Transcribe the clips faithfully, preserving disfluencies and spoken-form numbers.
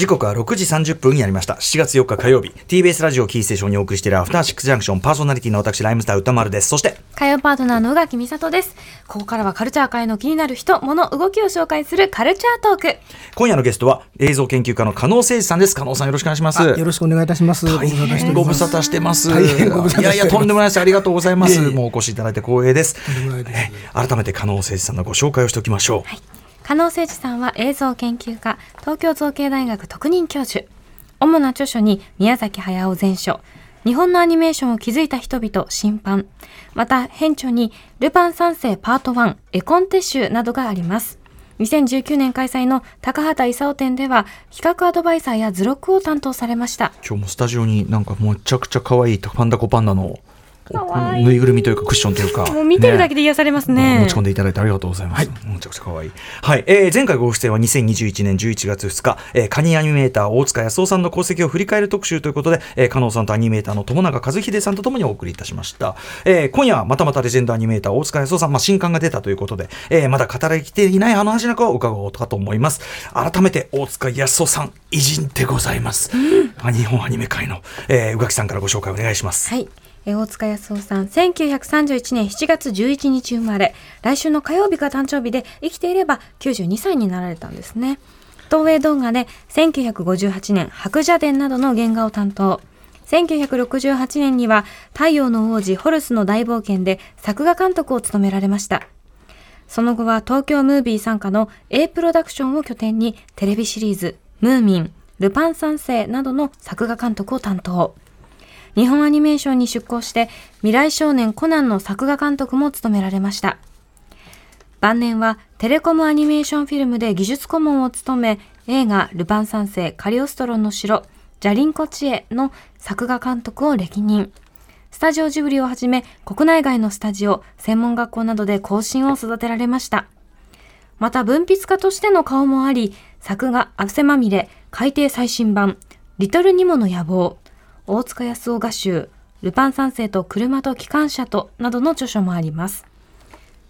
時刻はろくじさんじゅっぷんになりました。しちがつよっか火曜日、 ティービーエス ラジオキーステーションにお送りしているアフターシックスジャンクション、パーソナリティの私ライムスター歌丸です。そして火曜パートナーの宇垣美里です。ここからはカルチャー界の気になる人、物、動きを紹介するカルチャートーク。今夜のゲストは映像研究家の加納誠二さんです。加納さん、よろしくお願いします。よろしくお願いいたします。大変ご無沙汰してます。大変ご無沙汰してます。いやいや、とんでもないです。ありがとうございます。もうお越しいただいて光栄です。改めて加納誠二さんのご紹介をしておきましょう。はい、加納誠二さんは映像研究家、東京造形大学特任教授。主な著書に宮崎駿全書、日本のアニメーションを築いた人々新版、また編著にルパン三世パートワン絵コンテ集などがあります。にせんじゅうきゅうねん開催の高畑勲展では企画アドバイザーや図録を担当されました。今日もスタジオになんかめちゃくちゃ可愛いパンダコパンダのぬいぐるみというかクッションというか、もう見てるだけで癒されます ね, ね、持ち込んでいただいてありがとうございます、はい、めちゃくちゃ可愛い、はい。えー、前回ご出演はにせんにじゅういちねんじゅういちがつふつか、えー、カニアニメーター大塚康夫さんの功績を振り返る特集ということで、えー、加納さんとアニメーターの友永和秀さんとともにお送りいたしました。えー、今夜はまたまたレジェンドアニメーター大塚康夫さん、まあ、新刊が出たということで、えー、まだ語りきていないあの話なんかを伺おうかと思います。改めて大塚康夫さん、偉人でございます、うん、日本アニメ界の、えー、宇垣さんからご紹介お願いします。はい、大塚康夫さん、せんきゅうひゃくさんじゅういちねんしちがつじゅういちにち生まれ、来週の火曜日が誕生日で、生きていればきゅうじゅうにさいになられたんですね。東映動画でせんきゅうひゃくごじゅうはちねん白蛇伝などの原画を担当、せんきゅうひゃくろくじゅうはちねんには太陽の王子ホルスの大冒険で作画監督を務められました。その後は東京ムービー傘下の A プロダクションを拠点にテレビシリーズムーミン、ルパン三世などの作画監督を担当、日本アニメーションに出向して未来少年コナンの作画監督も務められました。晩年はテレコムアニメーションフィルムで技術顧問を務め、映画ルパン三世カリオストロの城、ジャリンコ知恵の作画監督を歴任。スタジオジブリをはじめ国内外のスタジオ、専門学校などで後進を育てられました。また文筆家としての顔もあり、作画汗まみれ、海底最新版、リトルニモの野望、大塚康夫画集、ルパン三世と車と機関車となどの著書もあります。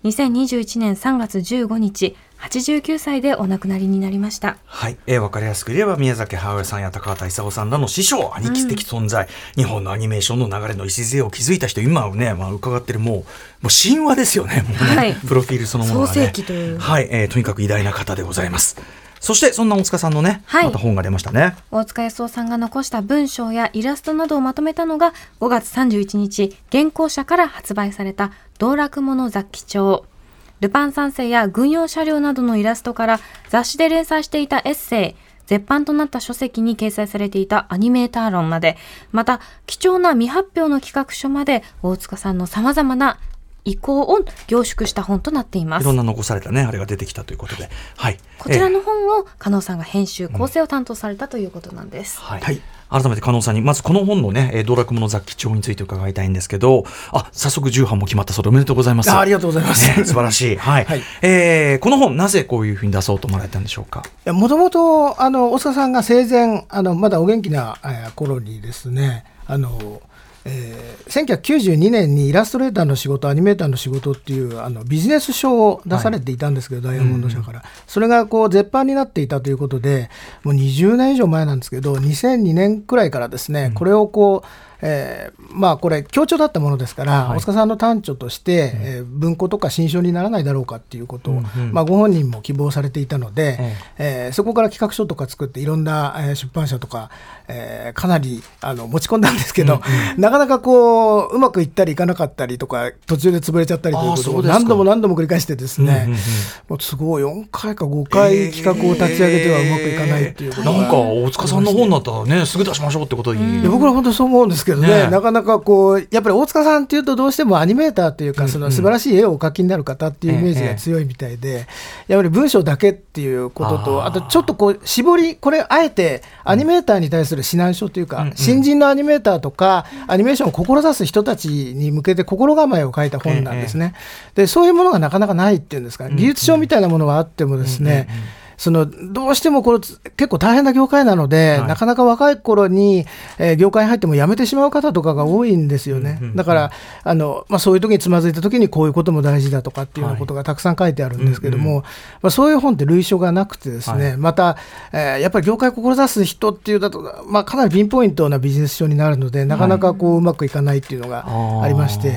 にせんにじゅういちねんさんがつじゅうごにち、はちじゅうきゅうさいでお亡くなりになりました。はい、えー、分かりやすく言えば宮崎駿さんや高畑勲さんらの師匠、兄貴的存在、うん、日本のアニメーションの流れの礎を築いた人、今はね、まあ、伺ってるもう、もう神話ですよね、もうね、はい、プロフィールそのものがね、創世記という、はい、えー、とにかく偉大な方でございます。そしてそんな大塚さんのね、はい、また本が出ましたね。大塚康夫さんが残した文章やイラストなどをまとめたのがごがつさんじゅういちにち、現行社から発売された道楽物雑記帳。ルパン三世や軍用車両などのイラストから、雑誌で連載していたエッセイ、絶版となった書籍に掲載されていたアニメーター論まで、また貴重な未発表の企画書まで、大塚さんのさまざまな意向を凝縮した本となっています。いろんな残されたね、あれが出てきたということで、はいはい、こちらの本を加納さんが編集、えー、構成を担当されたということなんです。うん、はい、はい、改めて加納さんにまずこの本のね、道楽物雑記帳について伺いたいんですけど、あ、早速重版も決まったそうでおめでとうございます。 あ, ありがとうございます、ね、素晴らしい、はいはい。えー、この本、なぜこういうふうに出そうと思われたんでしょうか。もともとあの大塚さんが生前、あのまだお元気な頃にですね、あのえー、せんきゅうひゃくきゅうじゅうにねんにイラストレーターの仕事、アニメーターの仕事っていうあのビジネス書を出されていたんですけど、はい、ダイヤモンド社から、うん、それがこう絶版になっていたということで、もうにじゅうねん以上前なんですけど、にせんにねんくらいからですね、うん、これをこう、えー、まあこれ強調だったものですから、はい、大塚さんの短著として、うん、えー、文庫とか新書にならないだろうかっていうことを、うんうん、まあ、ご本人も希望されていたので、うん、えー、そこから企画書とか作って、いろんな出版社とか、えー、かなりあの持ち込んだんですけど、うんうん、なかなかこううまくいったりいかなかったりとか、途中で潰れちゃったりということを何度も何度も繰り返してですね、うんうんうん、もう都合よんかいかごかい企画を立ち上げてはうまくいかないっていうことが、えー、なんか大塚さんの本だったらね、すぐ出しましょうってことに、うん、僕ら本当にそう思うんですけど ね, ねなかなかこう、やっぱり大塚さんっていうとどうしてもアニメーターというか、その素晴らしい絵をお描きになる方っていうイメージが強いみたいで、やっぱり文章だけっていうことと、 あ, あとちょっとこう絞り、これあえてアニメーターに対する指南書というか、うんうん、新人のアニメーターとかアニメーションを志す人たちに向けて心構えを書いた本なんですね。でそういうものがなかなかないっていうんですか、技術書みたいなものはあってもですね、そのどうしてもこれ結構大変な業界なので、はい、なかなか若い頃に、えー、業界に入っても辞めてしまう方とかが多いんですよね、うんうんうん、だからあの、まあ、そういう時につまずいた時にこういうことも大事だとかっていうようなことがたくさん書いてあるんですけども、はいうんうんまあ、そういう本って類書がなくてですね、はい、また、えー、やっぱり業界を志す人っていうだと、まあ、かなりピンポイントなビジネス書になるのでなかなかこううまくいかないっていうのがありまして、はい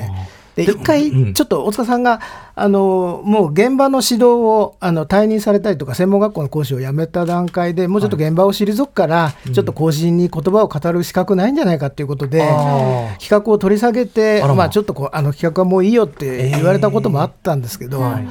で一回ちょっと大塚さんが、うん、あのもう現場の指導をあの退任されたりとか専門学校の講師を辞めた段階でもうちょっと現場を退くから、はい、ちょっと後進に言葉を語る資格ないんじゃないかということで、うん、企画を取り下げてあ、まあ、ちょっとこうあの企画はもういいよって言われたこともあったんですけど、えーはい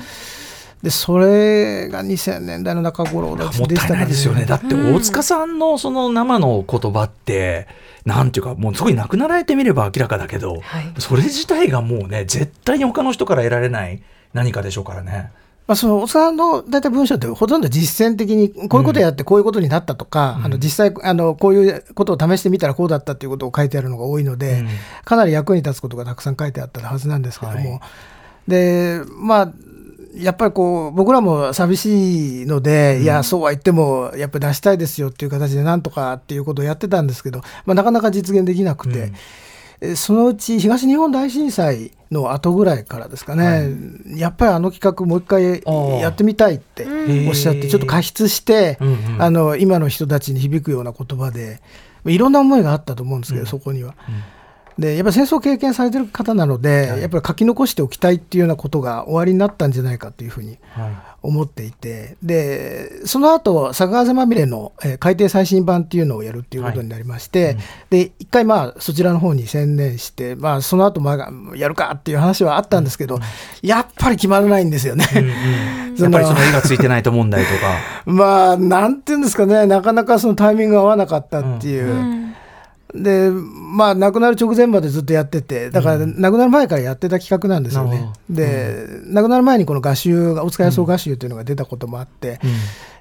でそれがにせんねんだいの中頃でしたね。もったいないですよね。だって大塚さんのその生の言葉って、うん、なんていうかもうすごい亡くなられてみれば明らかだけど、はい、それ自体がもうね絶対に他の人から得られない何かでしょうからね。まあ、その大塚の大体文章ってほとんど実践的にこういうことをやってこういうことになったとか、うん、あの実際あのこういうことを試してみたらこうだったということを書いてあるのが多いので、うん、かなり役に立つことがたくさん書いてあったはずなんですけども、はい、でまあやっぱりこう僕らも寂しいので、うん、いやそうは言ってもやっぱり出したいですよっていう形でなんとかっていうことをやってたんですけど、まあ、なかなか実現できなくて、うん、そのうち東日本大震災の後ぐらいからですかね、はい、やっぱりあの企画もう一回やってみたいっておっしゃってちょっと加筆して、うんうん、あの今の人たちに響くような言葉でいろんな思いがあったと思うんですけど、うん、そこには、うんでやっぱり戦争を経験されてる方なので、はい、やっぱり書き残しておきたいっていうようなことが終わりになったんじゃないかというふうに思っていて、はい、でその後逆汗まみれの、えー、改訂最新版っていうのをやるっていうことになりまして、はいうん、で一回まあそちらの方に専念して、まあ、その後まあやるかっていう話はあったんですけど、うん、やっぱり決まらないんですよね、うんうん、やっぱりその絵がついてないと問題とかまあなんていうんですかねなかなかそのタイミングが合わなかったっていう、うんうんでまあ、亡くなる直前までずっとやっててだから、うん、亡くなる前からやってた企画なんですよね。で、うん、亡くなる前にこの画集が大塚康夫画集というのが出たこともあって、うんうん、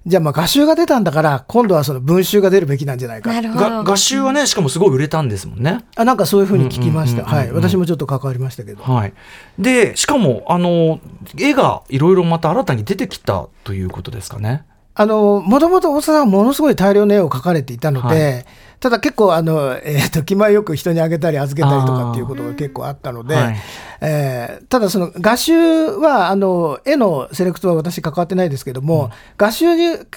じゃ あ, まあ画集が出たんだから今度はその文集が出るべきなんじゃないか。なるほど。画集はねしかもすごい売れたんですもんね。あなんかそういうふうに聞きました。はい私もちょっと関わりましたけど、はい、でしかもあの絵がいろいろまた新たに出てきたということですかね。あのもともと大塚さんはものすごい大量の絵を描かれていたので、はい、ただ結構あの、えー、と気前よく人にあげたり預けたりとかっていうことが結構あったので、はいえー、ただその画集はあの絵のセレクトは私関わってないですけども、うん、画集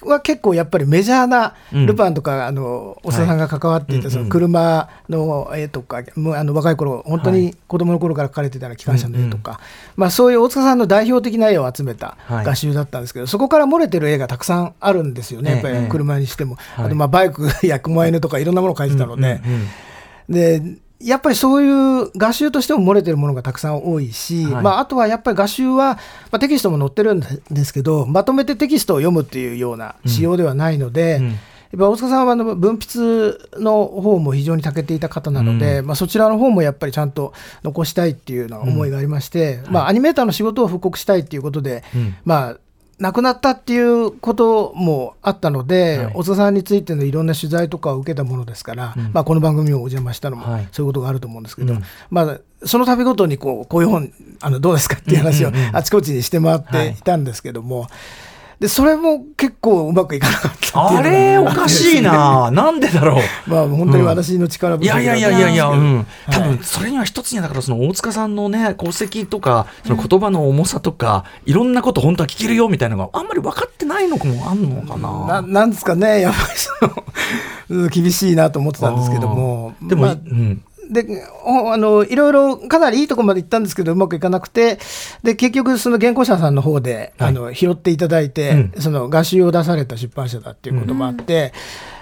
は結構やっぱりメジャーなルパンとか、うん、あの大塚さんが関わっていたその車の絵とか、はい、あの若い頃本当に子供の頃から描かれていたような機関車の絵とか、はいまあ、そういう大塚さんの代表的な絵を集めた画集だったんですけど、はい、そこから漏れてる絵がたくさんあるんですよね。やっぱり車にしても、ええ、あとまあバイクや狛犬とかいろんなものを書いてたので、はいうんうんうん、でやっぱりそういう画集としても漏れてるものがたくさん多いし、はいまあ、あとはやっぱり画集は、まあ、テキストも載ってるんですけどまとめてテキストを読むっていうような仕様ではないので、うんうんやっぱ大塚さんは文筆の方も非常に長けていた方なので、うんまあ、そちらの方もやっぱりちゃんと残したいっていうような思いがありまして、うんまあ、アニメーターの仕事を復刻したいっていうことで、うん、まあ亡くなったっていうこともあったので、はい、大塚さんについてのいろんな取材とかを受けたものですから、うんまあ、この番組をお邪魔したのもそういうことがあると思うんですけど、はいうんまあ、その度ごとにこう、こういう本あのどうですかっていう話をあちこちにして回っていたんですけども、はい、でそれも結構うまくいかなかったっていうのがあって、ね、あれおかしいななんでだろうまあ本当に私の力不足だったんですけど、うん、いやいやいやいや、うんはい、多分それには一つにはだからその大塚さんのね功績とかその言葉の重さとか、うん、いろんなこと本当は聞けるよみたいなのがあんまり分かってないのかもあんのかな な, なんですかねやっぱりその厳しいなと思ってたんですけどもでも、まあうんであのいろいろかなりいいところまで行ったんですけどうまくいかなくてで結局その原稿者さんの方で、はい、あの拾っていただいて、うん、その画集を出された出版社だっていうこともあって、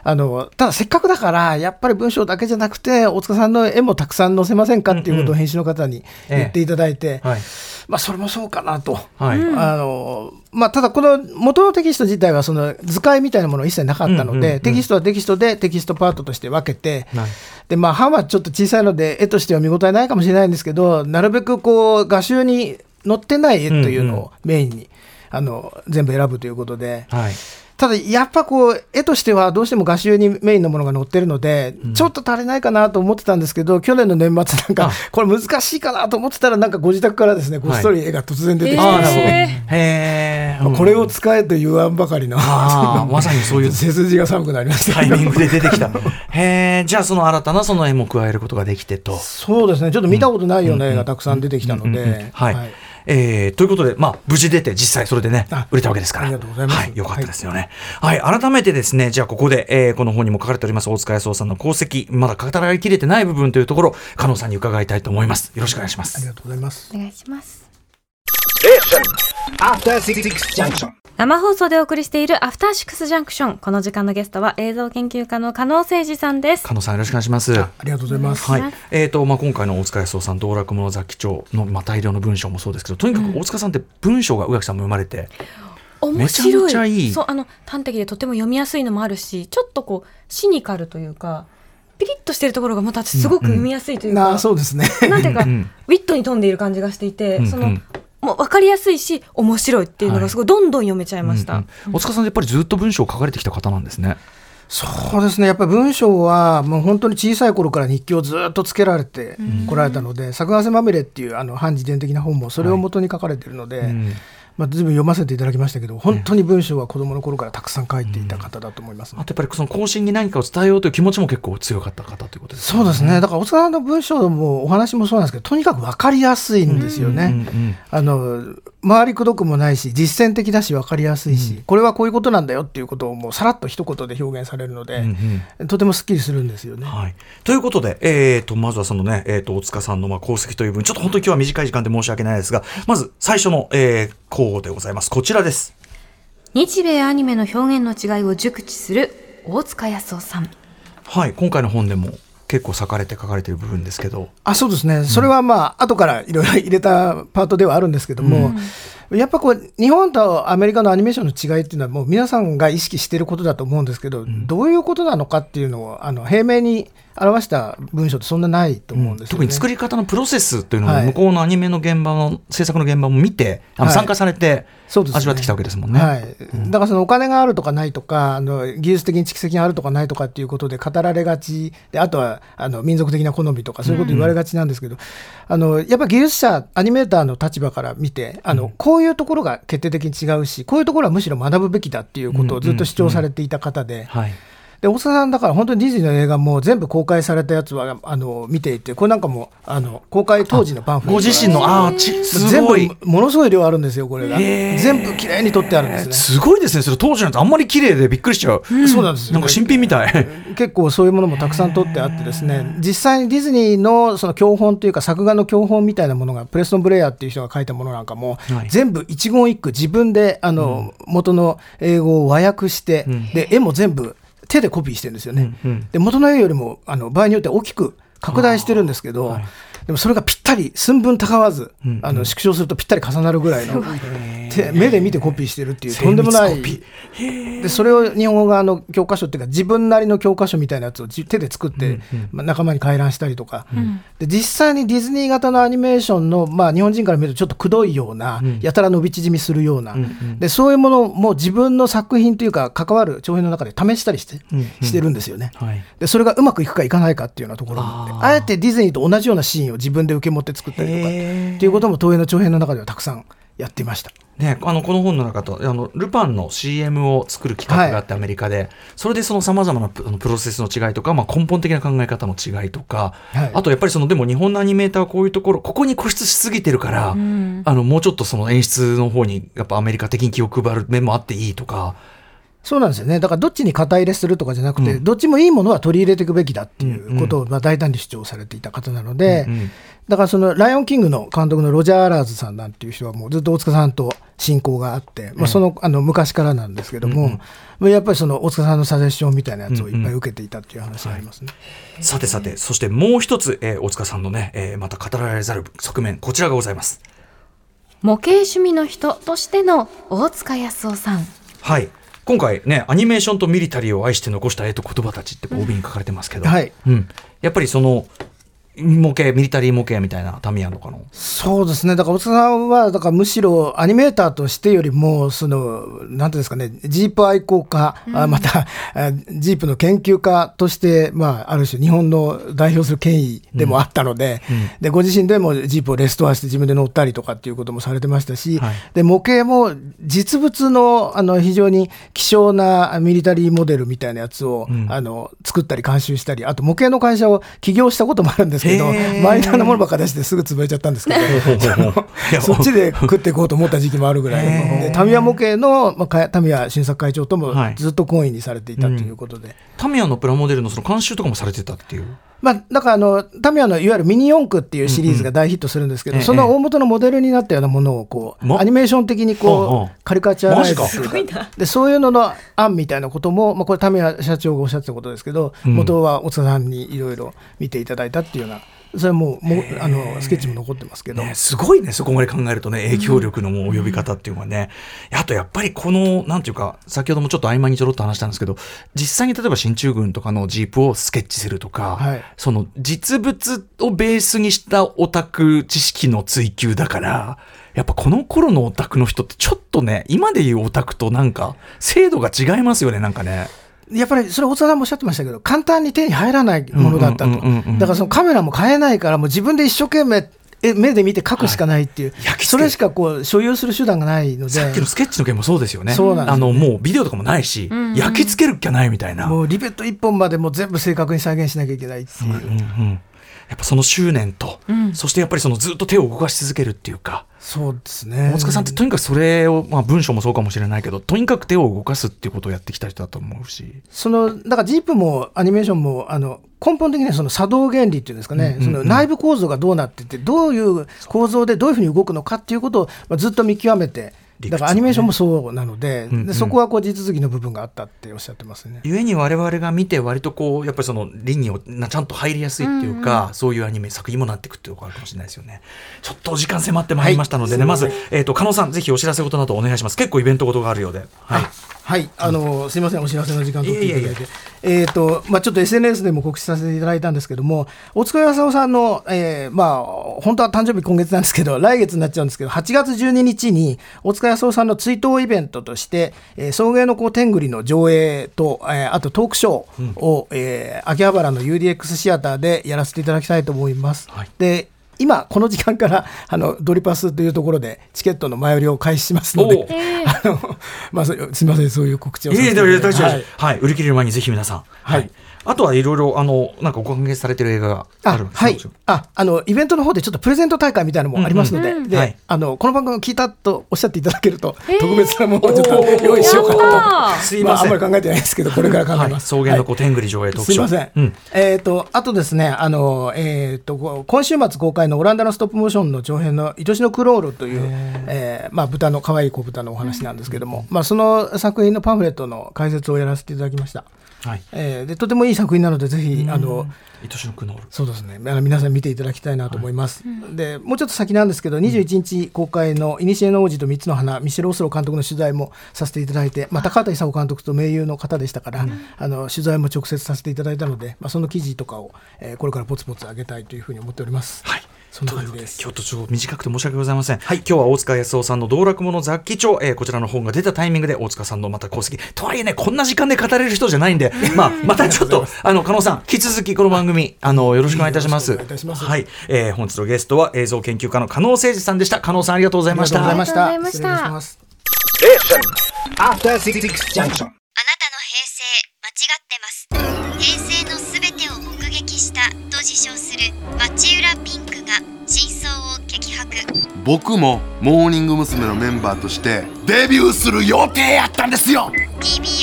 うん、あのただせっかくだからやっぱり文章だけじゃなくて大塚さんの絵もたくさん載せませんかっていうことを編集の方に言っていただいて、うんうんええはいまあ、それもそうかなと、はいあのまあ、ただこの元のテキスト自体はその図解みたいなものは一切なかったので、うんうんうん、テキストはテキストでテキストパートとして分けて、はい、でまあ版はちょっと小さいので絵としては見応えないかもしれないんですけどなるべくこう画集に載ってない絵というのをメインに、うんうん、あの全部選ぶということで、はいただやっぱこう絵としてはどうしても画集にメインのものが載ってるのでちょっと足りないかなと思ってたんですけど、うん、去年の年末なんかこれ難しいかなと思ってたらなんかご自宅からですねこっそり絵が突然出てきて、はいえーえーうん、これを使えと言わんばかりのあまさにそういう背筋が寒くなりましたタイミングで出てきたへえ、じゃあその新たなその絵も加えることができてと。そうですね、ちょっと見たことないような絵がたくさん出てきたので、はい、はい、えー、ということで、まあ、無事出て実際それでね売れたわけですからありがとうございます、はい、よかったですよね、はいはい、改めてですね、じゃあここで、えー、この本にも書かれております大塚康夫さんの功績、まだ語りきれてない部分というところ、加納さんに伺いたいと思います。よろしくお願いします。ありがとうございます。お願いします。生放送でお送りしているアフターシックスジャンクション、この時間のゲストは映像研究家の加納誠二さんです。加納さんよろしくお願いします。 あ, ありがとうございます、はい、えーとまあ、今回の大塚康夫さん道楽物雑記帳の、まあ、大量の文章もそうですけど、とにかく大塚さんって文章が宇垣さんも生まれて、うん、めちゃめちゃいい、そう、あの端的でとても読みやすいのもあるし、ちょっとこうシニカルというかピリッとしてるところがまたすごく読みやすいというか、うんうん、あ、そうですねなんていうか、うんうん、ウィットに富んでいる感じがしていて、うんうん、そのもう分かりやすいし面白いっていうのがすごいどんどん読めちゃいました、はい、うんうん、大塚さんやっぱりずっと文章を書かれてきた方なんですね。そうですね、やっぱり文章はもう本当に小さい頃から日記をずっとつけられてこられたので、うん、作汗まみれっていうあの半自伝的な本もそれを元に書かれているので、はい、うん、まあ、随分読ませていただきましたけど、本当に文章は子どもの頃からたくさん書いていた方だと思います、ね、うん、あとやっぱりその後進に何かを伝えようという気持ちも結構強かった方ということですね。そうですね、だから大塚さんの文章もお話もそうなんですけど、とにかく分かりやすいんですよね、うんうんうん、あの周りくどくもないし実践的だし分かりやすいし、うん、これはこういうことなんだよっていうことをもうさらっと一言で表現されるので、うんうん、とてもすっきりするんですよね、はい、ということで、えー、とまずはそのね、えー、と大塚さんのまあ功績という分、ちょっと本当に今日は短い時間で申し訳ないですが、まず最初の、えー、功でございます。こちらです。日米アニメの表現の違いを熟知する大塚康夫さん、はい、今回の本でも結構裂かれて書かれている部分ですけど、あ、そうですね、うん、それはまあ後からいろいろ入れたパートではあるんですけども、うん、やっぱこう日本とアメリカのアニメーションの違いっていうのはもう皆さんが意識していることだと思うんですけど、うん、どういうことなのかっていうのをあの平面に表した文章ってそんなないと思うんですよね、うん、特に作り方のプロセスというのも向こうのアニメの現場の、はい、制作の現場も見てあの参加されて味わってきたわけですもんね、はい、うん、だからそのお金があるとかないとかあの技術的に蓄積があるとかないとかっていうことで語られがちで、あとはあの民族的な好みとかそういうこと言われがちなんですけど、うん、あのやっぱり技術者アニメーターの立場から見てあの、うん、こういうところが決定的に違うし、こういうところはむしろ学ぶべきだっていうことをずっと主張されていた方で、うんうんうん、はい、で大塚さんだから本当にディズニーの映画も全部公開されたやつはあの見ていて、これなんかもあの公開当時のパンフレットご自身のあーちすごい全部ものすごい量あるんですよ、これが全部綺麗に撮ってあるんですね。すごいですね、それ当時なんてあんまり綺麗でびっくりしちゃう、うん、そうなんですよ、なんか新品みたい結構そういうものもたくさん撮ってあってですね、実際にディズニー の, その教本というか作画の教本みたいなものがプレストン・ブレアっていう人が書いたものなんかも、はい、全部一言一句自分であの、うん、元の英語を和訳して、うん、で絵も全部手でコピーしてるんですよね、うんうん、で元の絵よりもあの場合によっては大きく拡大してるんですけど、はい、でもそれがぴったり寸分たがわず、うんうん、あの縮小するとぴったり重なるぐらいの手目で見てコピーしてるっていうとんでもないで、それを日本語側の教科書っていうか自分なりの教科書みたいなやつを手で作って、うんうん、まあ、仲間に回覧したりとか、うん、で実際にディズニー型のアニメーションの、まあ、日本人から見るとちょっとくどいような、うん、やたら伸び縮みするような、うんうん、でそういうものをもう自分の作品というか関わる長編の中で試したりして、うんうん、してるんですよね、はい、でそれがうまくいくかいかないかっていうようなところもあって、あえてディズニーと同じようなシーンを自分で受け持って作ったりとかっていうことも東映の長編の中ではたくさんやっていました、ね、あのこの本の中とあのルパンの シーエム を作る企画があってアメリカで、はい、それでそのさまざまなプロセスの違いとか、まあ、根本的な考え方の違いとか、はい、あとやっぱりそのでも日本のアニメーターはこういうところここに固執しすぎてるから、うん、あのもうちょっとその演出の方にやっぱアメリカ的に気を配る面もあっていいとか。そうなんですよね、だからどっちに肩入れするとかじゃなくて、うん、どっちもいいものは取り入れていくべきだっていうことをまあ大胆に主張されていた方なので、うんうん、だからそのライオンキングの監督のロジャー・アラーズさんなんていう人はもうずっと大塚さんと親交があって、まあ、その、 あの昔からなんですけども、うんうん、やっぱりその大塚さんのサジェッションみたいなやつをいっぱい受けていたっていう話がありますね、うんうん、はい、さてさてそしてもう一つ、えー、大塚さんのね、えー、また語られざる側面こちらがございます。模型趣味の人としての大塚康夫さん、はい、今回ねアニメーションとミリタリーを愛して残した絵と言葉たちって帯に書かれてますけど、うん、はい、うん、やっぱりその模型、ミリタリー模型みたいなタミヤとかの。そうですね、だから大塚さんはだからむしろアニメーターとしてよりもそのなんていうんですかね、ジープ愛好家、うん、またジープの研究家として、まあ、ある種日本の代表する権威でもあったので、うんうん、でご自身でもジープをレストアして自分で乗ったりとかっていうこともされてましたし、はい、で模型も実物 の, あの非常に希少なミリタリーモデルみたいなやつを、うん、あの作ったり監修したり、あと模型の会社を起業したこともあるんですけど、マイナーなものばっかり出してすぐ潰れちゃったんですけどそっちで食っていこうと思った時期もあるぐらいで、タミヤ模型の、まあ、タミヤ新作会長ともずっと懇意にされていたということで、はいうん、タミヤのプラモデル の, その監修とかもされてたっていう、まあ、だからあのタミヤのいわゆるミニ四駆っていうシリーズが大ヒットするんですけど、うんうん、その大元のモデルになったようなものをこう、ま、アニメーション的にこうカリカチュアライズするで、そういうのの案みたいなことも、まあ、これタミヤ社長がおっしゃってたことですけど、うん、元は大塚さんにいろいろ見ていただいたっていうような、それはもうもうあのスケッチも残ってますけど、ね、すごいね、そこまで考えるとね、影響力のもう及び方っていうのはね、うん、あとやっぱりこのなんていうか、先ほどもちょっと曖昧にちょろっと話したんですけど、実際に例えば進駐軍とかのジープをスケッチするとか、はい、その実物をベースにしたオタク知識の追求だから、やっぱこの頃のオタクの人ってちょっとね、今でいうオタクとなんか精度が違いますよね、なんかね。やっぱりそれ大塚さんもおっしゃってましたけど、簡単に手に入らないものだったと。だからそのカメラも買えないから、もう自分で一生懸命目で見て描くしかないっていう、はい、それしかこう所有する手段がないので、さっきのスケッチの件もそうですよね。そうなんですよね。あのもうビデオとかもないし、うんうん、焼き付けるっきゃないみたいな、もうリベット一本までもう全部正確に再現しなきゃいけないっていう、うんうんうん、やっぱその執念と、うん、そしてやっぱりそのずっと手を動かし続けるっていうか、そうですね、大塚さんってとにかくそれを、まあ、文章もそうかもしれないけど、とにかく手を動かすっていうことをやってきた人だと思うし、そのだからジープもアニメーションもあの根本的にはその作動原理っていうんですかね、うんうんうん、その内部構造がどうなってて、どういう構造でどういうふうに動くのかっていうことをずっと見極めて、だからアニメーションもそうなの で,、ねうんうん、でそこはこう地続きの部分があったっておっしゃってますね。故に我々が見て割とこうやっぱりその輪にちゃんと入りやすいっていうか、うんうん、そういうアニメ作品もなっていくっていうのがあるかもしれないですよね。ちょっとお時間迫ってまいりましたのでね、はい、まず、えー、と加納さんぜひお知らせ事などお願いします。結構イベント事があるようで、はいはい、あのすみません、お知らせの時間を取っていただいて、いやいやいや、えーとまあ、ちょっと エスエヌエス でも告知させていただいたんですけども、大塚康夫さんの、えーまあ、本当は誕生日今月なんですけど来月になっちゃうんですけど、はちがつじゅうににちに大塚康夫さんの追悼イベントとして、えー、送迎の子天狗の上映と、えー、あとトークショーを、うんえー、秋葉原の ユーディーエックス シアターでやらせていただきたいと思います、はい、で今この時間からあのドリパスというところでチケットの前売りを開始しますので、あの、まあ、すみません、そういう告知をさせていただいて、はいはい、売り切れる前にぜひ皆さん、はいはい、あとはいろいろあのなんかお関係されてる映画があるんですか。はい、ああのイベントの方でちょっとプレゼント大会みたいなのもありますので、うんうん、で、はい、あのこの番組を聞いたとおっしゃっていただけると、えー、特別なものをちょっと用意しようかなと、すいません、まあ、あんまり考えてないですけどこれから考えます、はい、草原の子天狗上映特集、はい、すいません、うんえー、とあとですね、あの、えー、と今週末公開のオランダのストップモーションの長編の愛しのクロールという、えーまあ、豚の可愛い子豚のお話なんですけども、うんまあ、その作品のパンフレットの解説をやらせていただきました。はいえー、でとてもいい作品なのでぜひあの愛しのクロール、そうですね、あの皆さん見ていただきたいなと思います、はい、でもうちょっと先なんですけどにじゅういちにち公開のいにしえの王子とみっつの花、ミシェル・オスロー監督の取材もさせていただいて、まあ、高畑勲監督と盟友の方でしたから、うん、あの取材も直接させていただいたので、まあ、その記事とかを、えー、これからポツポツ上げたいというふうに思っております、はい、そんな感じです。今日ちょっと短くて申し訳ございません、はい、今日は大塚康夫さんの道楽者雑記帳、えー、こちらの本が出たタイミングで大塚さんのまた功績とはいえね、こんな時間で語れる人じゃないんでまあ、またちょっとあの加納さん引き続きこの番組あのよろしくお願いいたします。はい、えー、本日のゲストは映像研究家の加納誠二さんでした。加納さんありがとうございました。ありがとうございました。あなたの平成間違ってます、平成のすべてを目撃したと自称する町浦ピンクが真相を激白。僕もモーニング娘。のメンバーとしてデビューする予定やったんですよ。 ティービーエス